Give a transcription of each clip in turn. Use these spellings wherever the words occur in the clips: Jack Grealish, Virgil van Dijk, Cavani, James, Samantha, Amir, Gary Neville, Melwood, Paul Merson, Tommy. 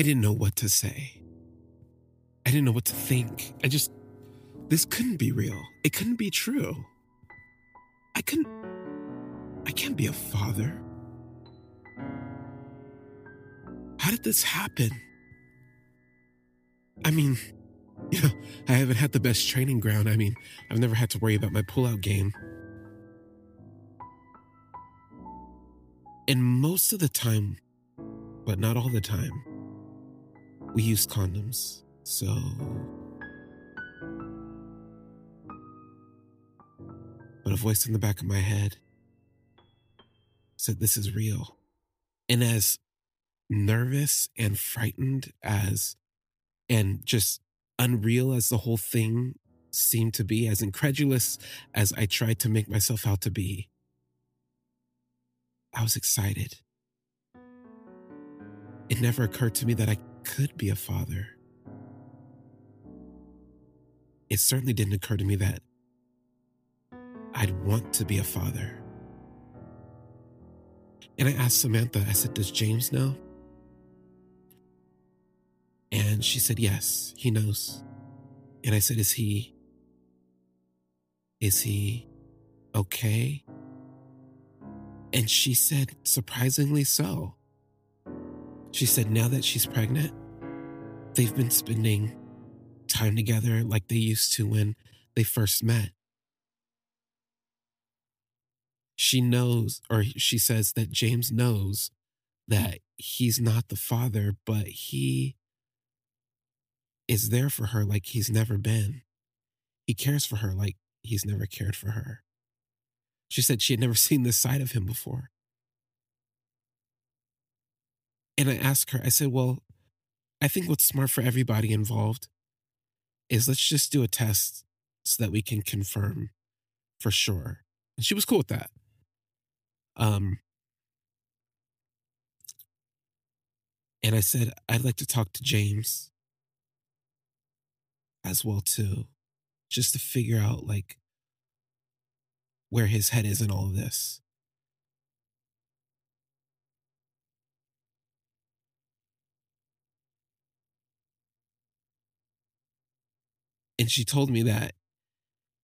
I didn't know what to say. I didn't know what to think. This couldn't be real. It couldn't be true. I can't be a father. How did this happen? I mean, you know, I haven't had the best training ground. I mean, I've never had to worry about my pullout game. And most of the time, but not all the time, we use condoms. So... But a voice in the back of my head said, this is real. And as nervous and frightened as, and just unreal as the whole thing seemed to be, as incredulous as I tried to make myself out to be, I was excited. It never occurred to me that I could be a father. It certainly didn't occur to me that I'd want to be a father. And I asked Samantha, I said, does James know? And she said, yes, he knows. And I said, is he okay? And she said, surprisingly so. She said, now that she's pregnant, they've been spending time together like they used to when they first met. She knows, or she says that James knows that he's not the father, but he is there for her like he's never been. He cares for her like he's never cared for her. She said she had never seen this side of him before. And I asked her, I said, well, I think what's smart for everybody involved is let's just do a test so that we can confirm for sure. And she was cool with that. And I said, I'd like to talk to James as well too, just to figure out like where his head is in all of this. And she told me that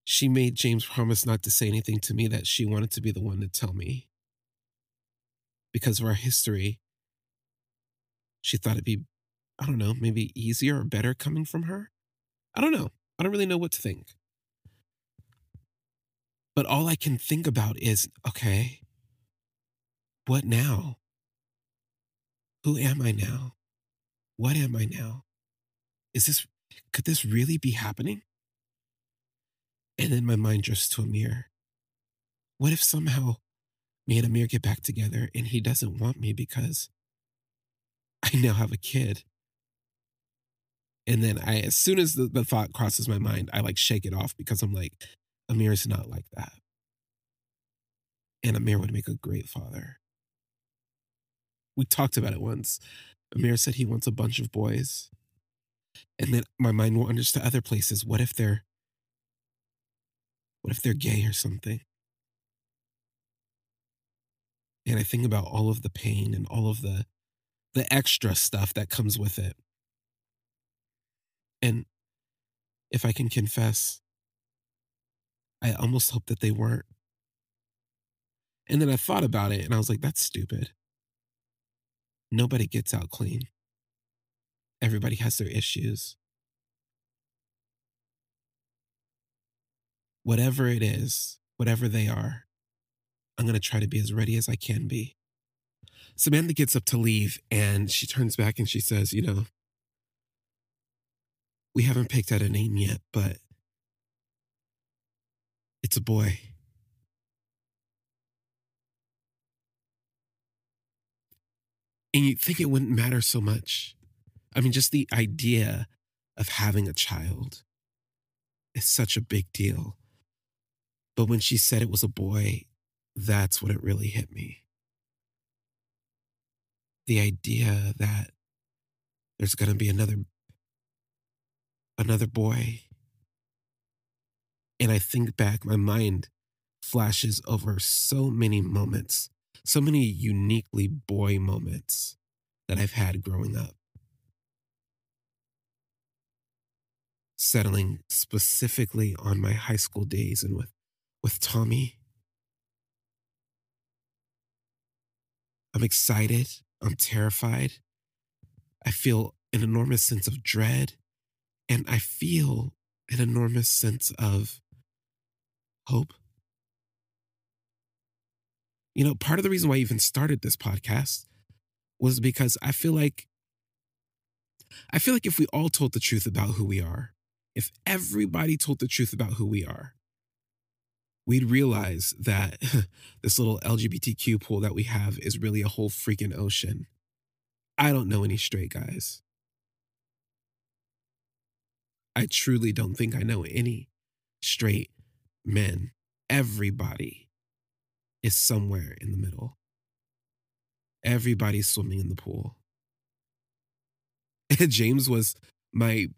she made James promise not to say anything to me, that she wanted to be the one to tell me. Because of our history, she thought it'd be, I don't know, maybe easier or better coming from her. I don't know. I don't really know what to think. But all I can think about is, okay, what now? Who am I now? What am I now? Could this really be happening? And then my mind drifts to Amir. What if somehow me and Amir get back together and he doesn't want me because I now have a kid? And then as soon as the thought crosses my mind, I like shake it off because I'm like, Amir's not like that. And Amir would make a great father. We talked about it once. Amir said he wants a bunch of boys. And then my mind wanders to other places. What if they're gay or something? And I think about all of the pain and all of the extra stuff that comes with it. And if I can confess, I almost hoped that they weren't. And then I thought about it and I was like, that's stupid. Nobody gets out clean. Everybody has their issues. Whatever it is, whatever they are, I'm going to try to be as ready as I can be. Samantha gets up to leave and she turns back and she says, you know, we haven't picked out a name yet, but it's a boy. And you'd think it wouldn't matter so much. I mean, just the idea of having a child is such a big deal. But when she said it was a boy, that's what it really hit me. The idea that there's going to be another boy. And I think back, my mind flashes over so many moments, so many uniquely boy moments that I've had growing up. settling specifically on my high school days and with Tommy. I'm excited. I'm terrified. I feel an enormous sense of dread. And I feel an enormous sense of hope. You know, part of the reason why I even started this podcast was because I feel like if we all told the truth about who we are, if everybody told the truth about who we are, we'd realize that this little LGBTQ pool that we have is really a whole freaking ocean. I don't know any straight guys. I truly don't think I know any straight men. Everybody is somewhere in the middle. Everybody's swimming in the pool. James was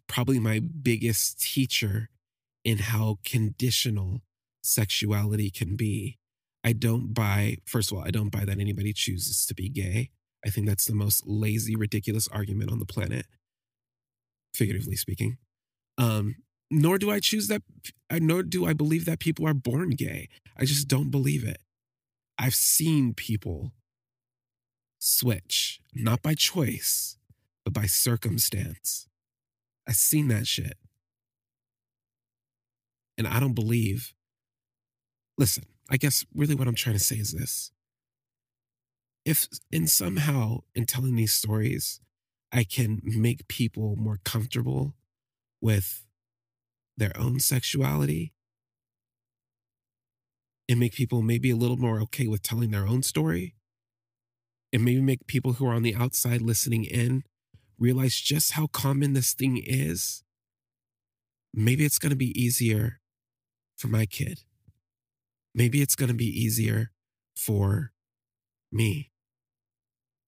probably my biggest teacher in how conditional sexuality can be. First of all, I don't buy that anybody chooses to be gay. I think that's the most lazy, ridiculous argument on the planet, figuratively speaking. Nor do I believe that people are born gay. I just don't believe it. I've seen people switch, not by choice, but by circumstance. I've seen that shit. And I don't believe. Listen, I guess really what I'm trying to say is this. If somehow in telling these stories, I can make people more comfortable with their own sexuality and make people maybe a little more okay with telling their own story, and maybe make people who are on the outside listening in realize just how common this thing is, maybe it's going to be easier for my kid. Maybe it's going to be easier for me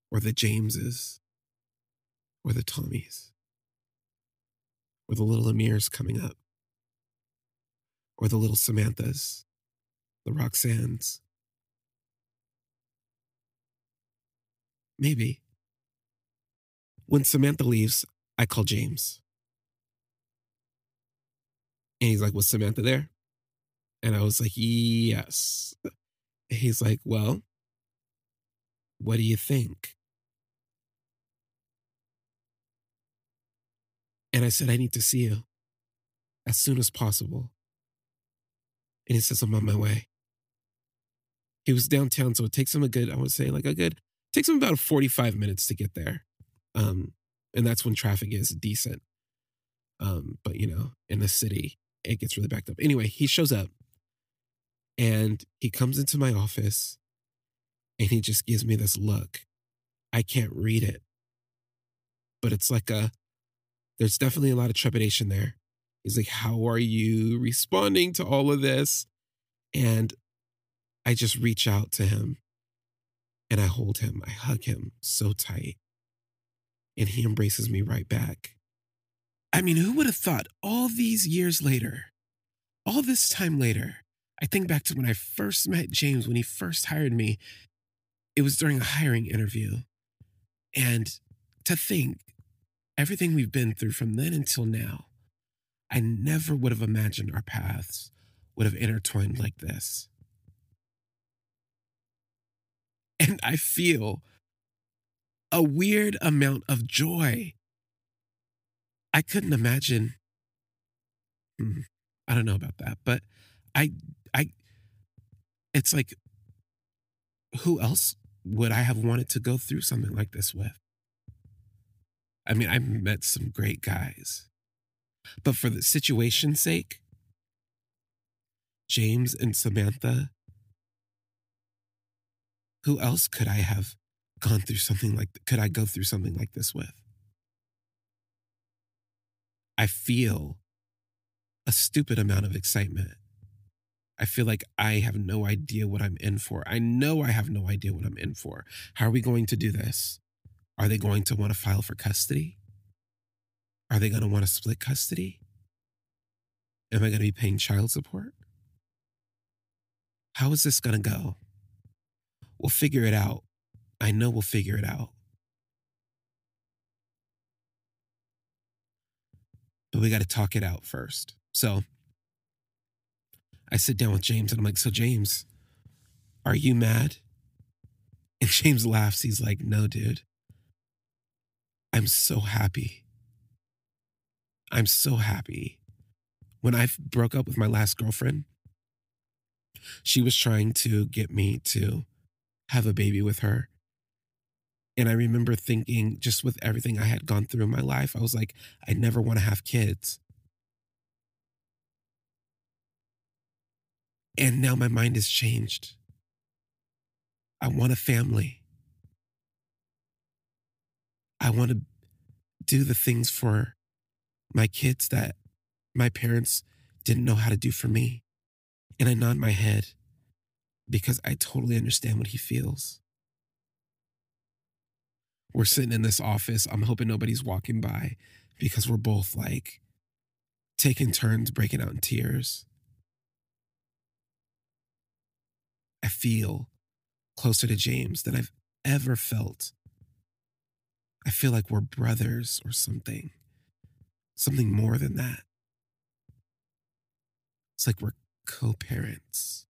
or the Jameses or the Tommies or the little Amirs coming up or the little Samanthas, the Roxannes. Maybe. When Samantha leaves, I call James. And he's like, was Samantha there? And I was like, yes. He's like, well, what do you think? And I said, I need to see you as soon as possible. And he says, I'm on my way. He was downtown, so it takes him about 45 minutes to get there. And that's when traffic is decent. But you know, in the city, it gets really backed up. Anyway, he shows up and he comes into my office and he just gives me this look. I can't read it, but it's like there's definitely a lot of trepidation there. He's like, how are you responding to all of this? And I just reach out to him and I hold him. I hug him so tight. And he embraces me right back. I mean, who would have thought all these years later, all this time later, I think back to when I first met James, when he first hired me, it was during a hiring interview. And to think, everything we've been through from then until now, I never would have imagined our paths would have intertwined like this. And I feel a weird amount of joy. I couldn't imagine. I don't know about that, but I, it's like, who else would I have wanted to go through something like this with? I mean, I met some great guys, but for the situation's sake, James and Samantha, who else could I have gone through something like, could I go through something like this with? I feel a stupid amount of excitement. I feel like I have no idea what I'm in for. I know I have no idea what I'm in for. How are we going to do this? Are they going to want to file for custody? Are they going to want to split custody? Am I going to be paying child support? How is this going to go? We'll figure it out. I know we'll figure it out. but we got to talk it out first. So I sit down with James and I'm like, so James, are you mad? And James laughs. He's like, no, dude. I'm so happy. I'm so happy. When I broke up with my last girlfriend, she was trying to get me to have a baby with her. And I remember thinking, just with everything I had gone through in my life, I was like, I never want to have kids. And now my mind has changed. I want a family. I want to do the things for my kids that my parents didn't know how to do for me. And I nod my head because I totally understand what he feels. We're sitting in this office. I'm hoping nobody's walking by because we're both like taking turns, breaking out in tears. I feel closer to James than I've ever felt. I feel like we're brothers or something. Something more than that. It's like we're co-parents.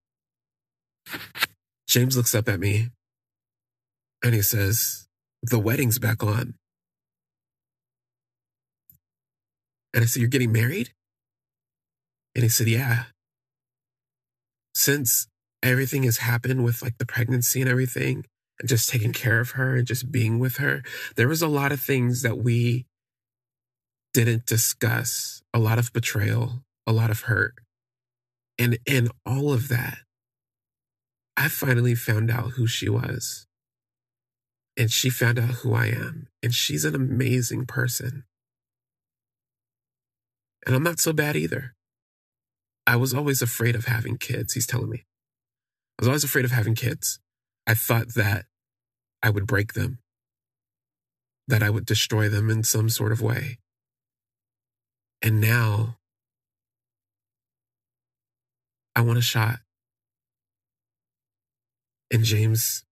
James looks up at me and he says, the wedding's back on. And I said, you're getting married? And he said, yeah. Since everything has happened with like the pregnancy and everything, and just taking care of her and just being with her, there was a lot of things that we didn't discuss. A lot of betrayal, a lot of hurt. And in all of that, I finally found out who she was. And she found out who I am. And she's an amazing person. And I'm not so bad either. I was always afraid of having kids, he's telling me. I was always afraid of having kids. I thought that I would break them, that I would destroy them in some sort of way. And now, I want a shot. And James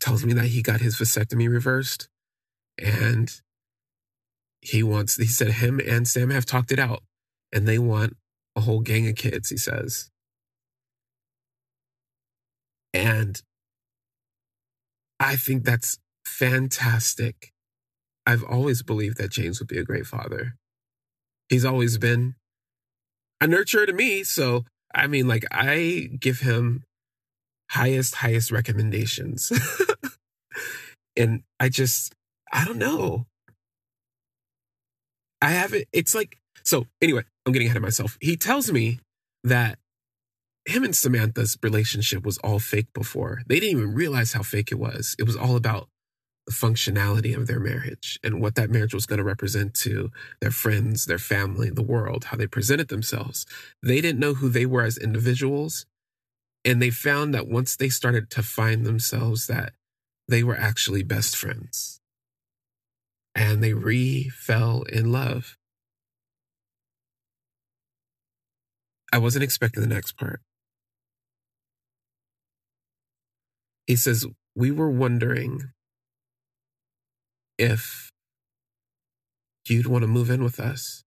tells me that he got his vasectomy reversed and he said him and Sam have talked it out and they want a whole gang of kids, he says. And I think that's fantastic. I've always believed that James would be a great father. He's always been a nurturer to me. So, I mean, like, I give him highest recommendations. And I don't know. I haven't, it's like, so anyway, I'm getting ahead of myself. He tells me that him and Samantha's relationship was all fake before. They didn't even realize how fake it was. It was all about the functionality of their marriage and what that marriage was going to represent to their friends, their family, the world, how they presented themselves. They didn't know who they were as individuals. And they found that once they started to find themselves that they were actually best friends. And they re-fell in love. I wasn't expecting the next part. He says, we were wondering if you'd want to move in with us.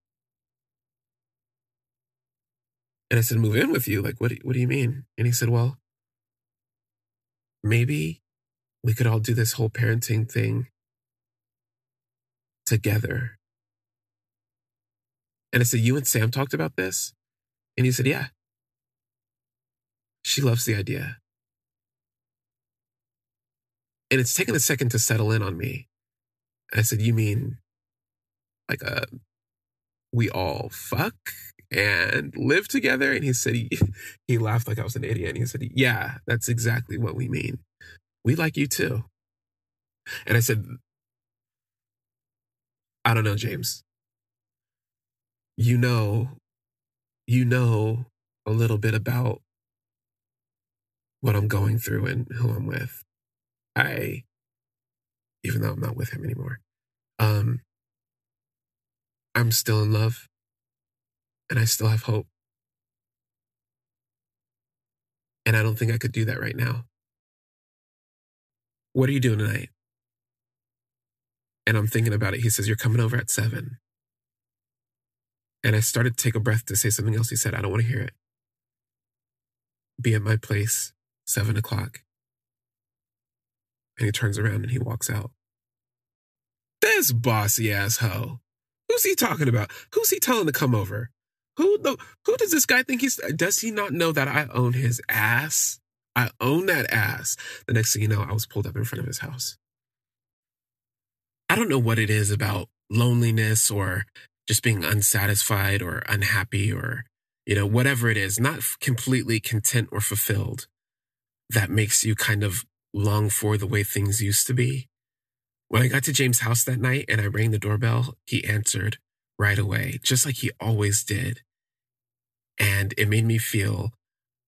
And I said, move in with you? Like, what do you mean? And he said, well, maybe we could all do this whole parenting thing together. And I said, you and Sam talked about this? And he said, yeah. She loves the idea. And it's taken a second to settle in on me. And I said, you mean like we all fuck and live together? And he said, he laughed like I was an idiot. And he said, yeah, that's exactly what we mean. We like you too. And I said, I don't know, James. You know a little bit about what I'm going through and who I'm with. Even though I'm not with him anymore, I'm still in love and I still have hope. And I don't think I could do that right now. What are you doing tonight? And I'm thinking about it. He says, you're coming over at 7. And I started to take a breath to say something else he said. I don't want to hear it. Be at my place, 7 o'clock. And he turns around and he walks out. This bossy ass hoe. Who's he talking about? Who's he telling to come over? Who does this guy think he's... Does he not know that I own his ass? I own that ass. The next thing you know, I was pulled up in front of his house. I don't know what it is about loneliness or just being unsatisfied or unhappy or, you know, whatever it is, not completely content or fulfilled, that makes you kind of long for the way things used to be. When I got to James' house that night and I rang the doorbell, he answered right away, just like he always did. And it made me feel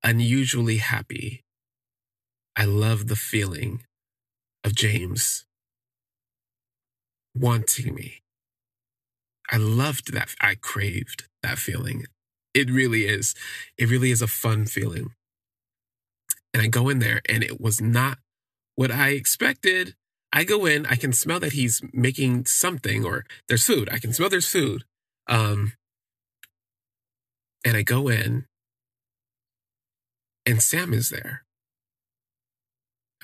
unusually happy. I love the feeling of James wanting me. I loved that. I craved that feeling. It really is. It really is a fun feeling. And I go in there and it was not what I expected. I go in, I can smell that he's making something or there's food. I can smell there's food. And I go in and Sam is there.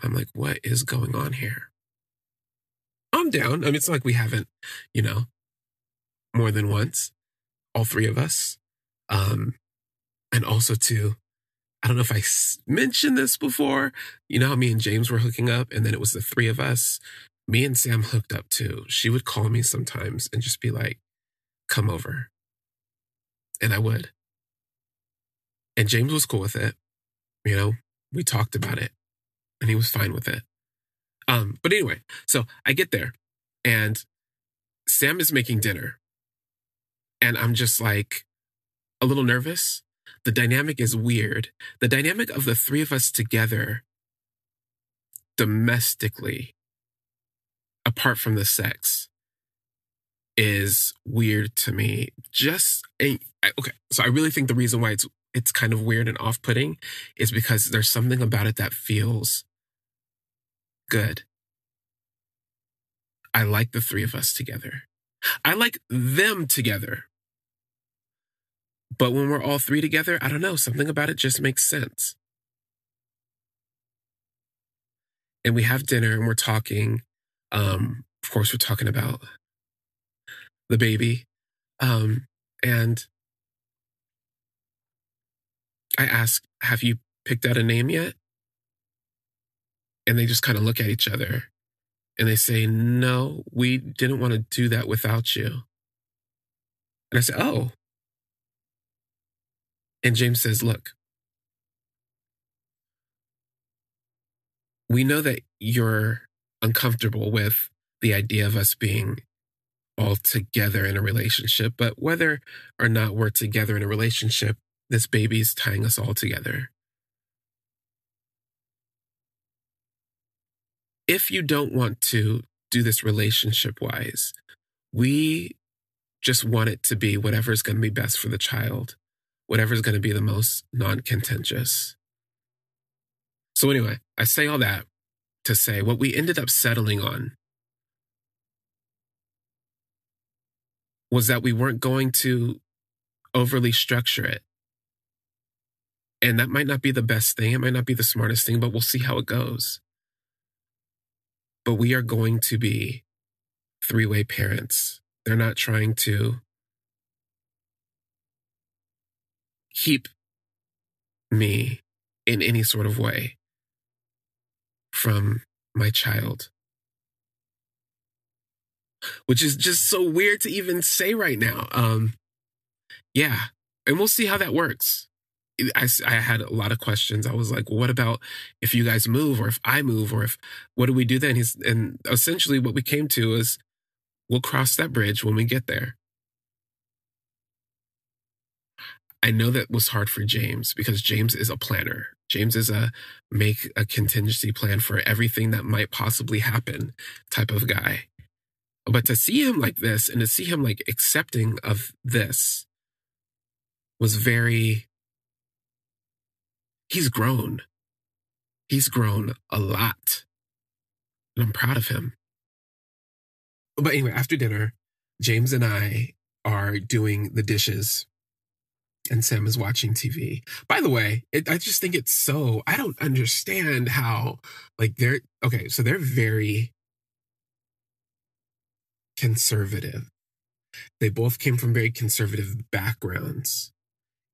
I'm like, what is going on here? I'm down. I mean, it's like we haven't, you know, more than once, all three of us. And also too, I don't know if I mentioned this before, you know, me and James were hooking up and then it was the three of us. Me and Sam hooked up too. She would call me sometimes and just be like, come over. And I would. And James was cool with it. You know, we talked about it and he was fine with it. But anyway, so I get there and Sam is making dinner and I'm just like a little nervous. The dynamic is weird. The dynamic of the three of us together domestically, apart from the sex, is weird to me. Okay, so I really think the reason why it's kind of weird and off-putting is because there's something about it that feels good. I like the three of us together. I like them together. But when we're all three together, I don't know, something about it just makes sense. And we have dinner and we're talking. Of course, we're talking about the baby. And I ask, have you picked out a name yet? And they just kind of look at each other and they say, no, we didn't want to do that without you. And I say, oh. And James says, look, we know that you're uncomfortable with the idea of us being all together in a relationship, but whether or not we're together in a relationship, this baby's tying us all together. If you don't want to do this relationship-wise, we just want it to be whatever's going to be best for the child. Whatever's going to be the most non-contentious. So anyway, I say all that to say what we ended up settling on was that we weren't going to overly structure it. And that might not be the best thing. It might not be the smartest thing, but we'll see how it goes. But we are going to be three-way parents. They're not trying to keep me in any sort of way from my child. Which is just so weird to even say right now. Yeah, and we'll see how that works. I had a lot of questions. I was like, well, what about if you guys move or if I move or if, what do we do then? And essentially what we came to is we'll cross that bridge when we get there. I know that was hard for James because James is a planner. James is a make a contingency plan for everything that might possibly happen type of guy. But to see him like this and to see him like accepting of this was very, he's grown. He's grown a lot. And I'm proud of him. But anyway, after dinner, James and I are doing the dishes and Sam is watching TV. By the way, I just think it's so, I don't understand how, like, they're, okay, so they're very conservative. They both came from very conservative backgrounds.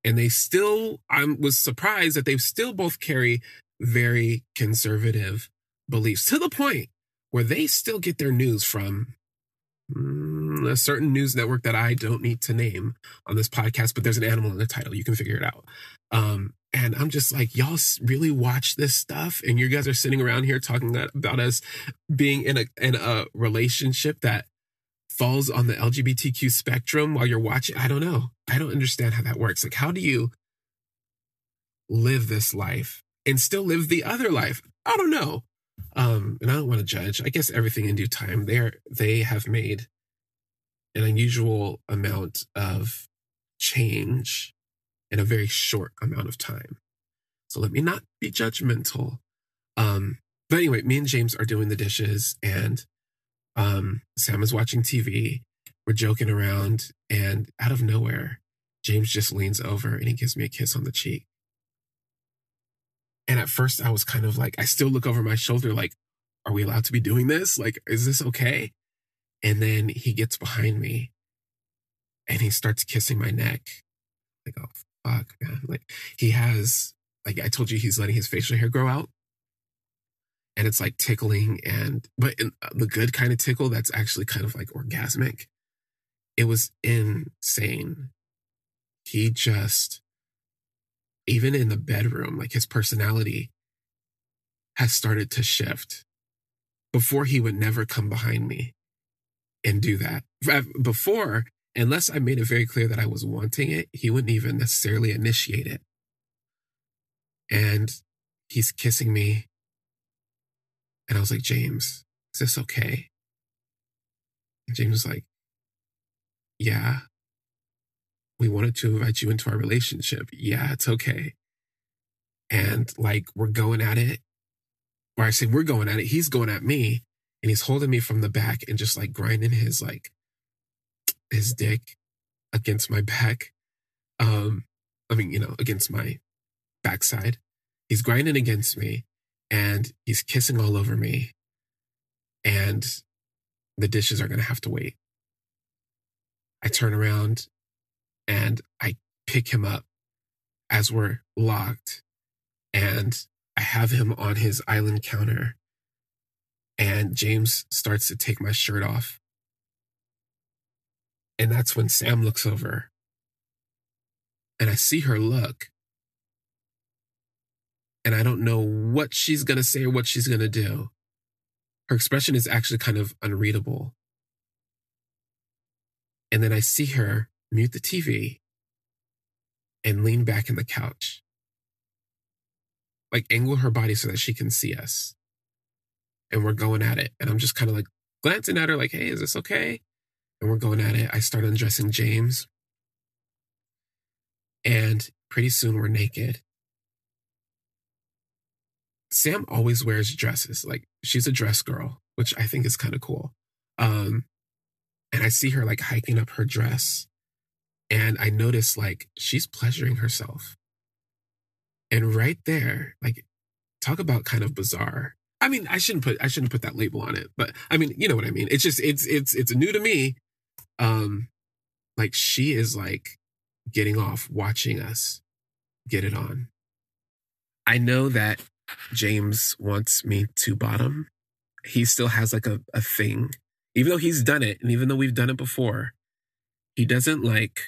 And they still, I was surprised that they still both carry very conservative beliefs, to the point where they still get their news from a certain news network that I don't need to name on this podcast, but there's an animal in the title. You can figure it out. And I'm just like, y'all really watch this stuff? And you guys are sitting around here talking about us being in a relationship that falls on the LGBTQ spectrum while you're watching. I don't know. I don't understand how that works. Like, how do you live this life and still live the other life? I don't know. And I don't want to judge. I guess everything in due time. They have made an unusual amount of change in a very short amount of time. So let me not be judgmental. But anyway, me and James are doing the dishes, and Sam is watching TV. We're joking around, and out of nowhere, James just leans over and he gives me a kiss on the cheek. And at first I was kind of like, I still look over my shoulder like, are we allowed to be doing this? Like, is this okay? And then he gets behind me and he starts kissing my neck. Like, oh, fuck, man. Like, he has, like I told you, he's letting his facial hair grow out. And it's like tickling, but the good kind of tickle that's actually kind of like orgasmic. It was insane. He just... Even in the bedroom, like, his personality has started to shift. Before, he would never come behind me and do that. Before, unless I made it very clear that I was wanting it, he wouldn't even necessarily initiate it. And he's kissing me. And I was like, James, is this okay? And James was like, yeah. We wanted to invite you into our relationship. Yeah, it's okay. And like, we're going at it. Or I say we're going at it. He's going at me, and he's holding me from the back and just like grinding his his dick against my back. Against my backside. He's grinding against me, and he's kissing all over me. And the dishes are gonna have to wait. I turn around. And I pick him up as we're locked, and I have him on his island counter, and James starts to take my shirt off. And that's when Sam looks over, and I see her look, and I don't know what she's going to say or what she's going to do. Her expression is actually kind of unreadable. And then I see her mute the TV and lean back in the couch. Like, angle her body so that she can see us. And we're going at it. And I'm just kind of like glancing at her like, hey, is this okay? And we're going at it. I start undressing James. And pretty soon we're naked. Sam always wears dresses. Like, she's a dress girl, which I think is kind of cool. And I see her like hiking up her dress. And I noticed, like, she's pleasuring herself. And right there, like, talk about kind of bizarre. I mean, I shouldn't put that label on it, but I mean, you know what I mean? It's just, it's new to me. Like, she is like getting off, watching us get it on. I know that James wants me to bottom. He still has like a thing, even though he's done it. And even though we've done it before, he doesn't like,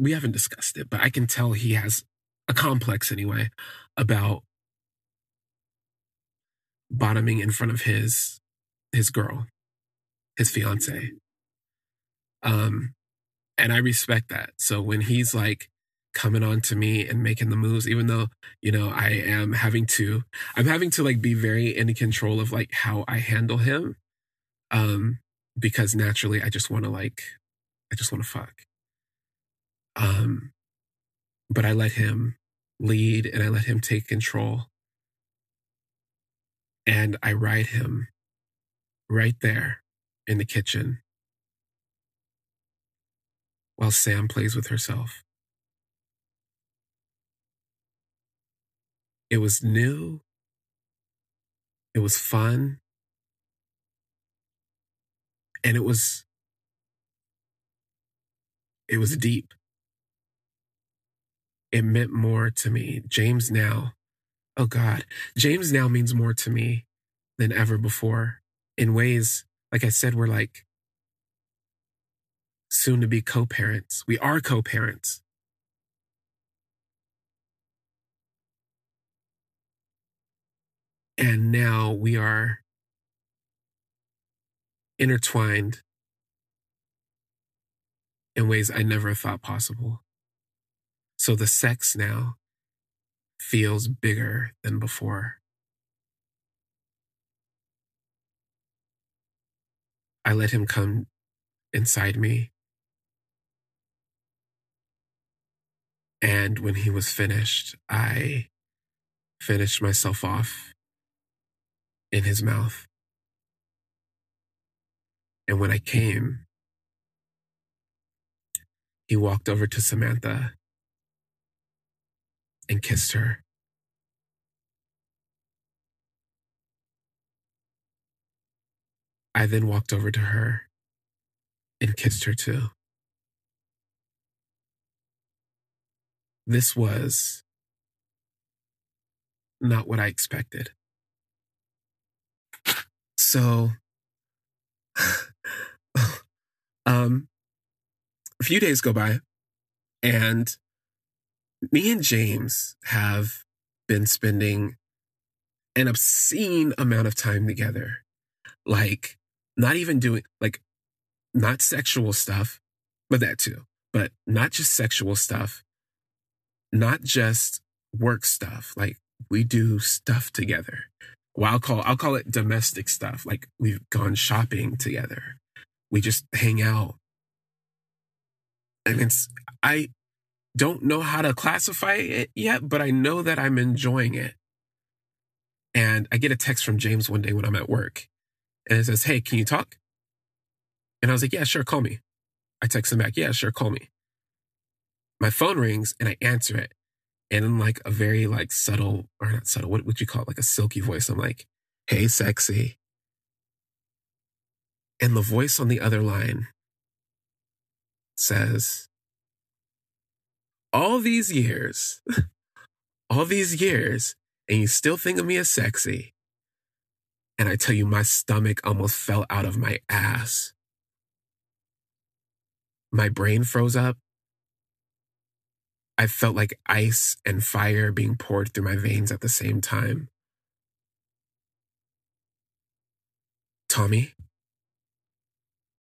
we haven't discussed it, but I can tell he has a complex anyway about bottoming in front of his girl, his fiance. And I respect that. So when he's like coming on to me and making the moves, even though, you know, I'm having to like be very in control of like how I handle him. Because naturally I just want to fuck. But I let him lead, and I let him take control. And I ride him right there in the kitchen. while Sam plays with herself. It was new. It was fun. And it was deep. It meant more to me. James now, oh God, James now means more to me than ever before in ways, like I said, we're like soon to be co-parents. We are co-parents. And now we are intertwined in ways I never thought possible. So the sex now feels bigger than before. I let him come inside me. And when he was finished, I finished myself off in his mouth. And when I came, he walked over to Samantha and kissed her. I then walked over to her and kissed her too. This was not what I expected. So, a few days go by, and me and James have been spending an obscene amount of time together. Like, not even doing, like, not sexual stuff, but that too. But not just sexual stuff, not just work stuff. Like, we do stuff together. Well, I'll call it domestic stuff. Like, we've gone shopping together. We just hang out. And I don't know how to classify it yet, but I know that I'm enjoying it. And I get a text from James one day when I'm at work. And it says, hey, can you talk? And I was like, yeah, sure, call me. I text him back, yeah, sure, call me. My phone rings and I answer it. And in like a very like subtle, or not subtle, what would you call it? Like a silky voice. I'm like, hey, sexy. And the voice on the other line says, all these years, and you still think of me as sexy. And I tell you, my stomach almost fell out of my ass. My brain froze up. I felt like ice and fire being poured through my veins at the same time. Tommy,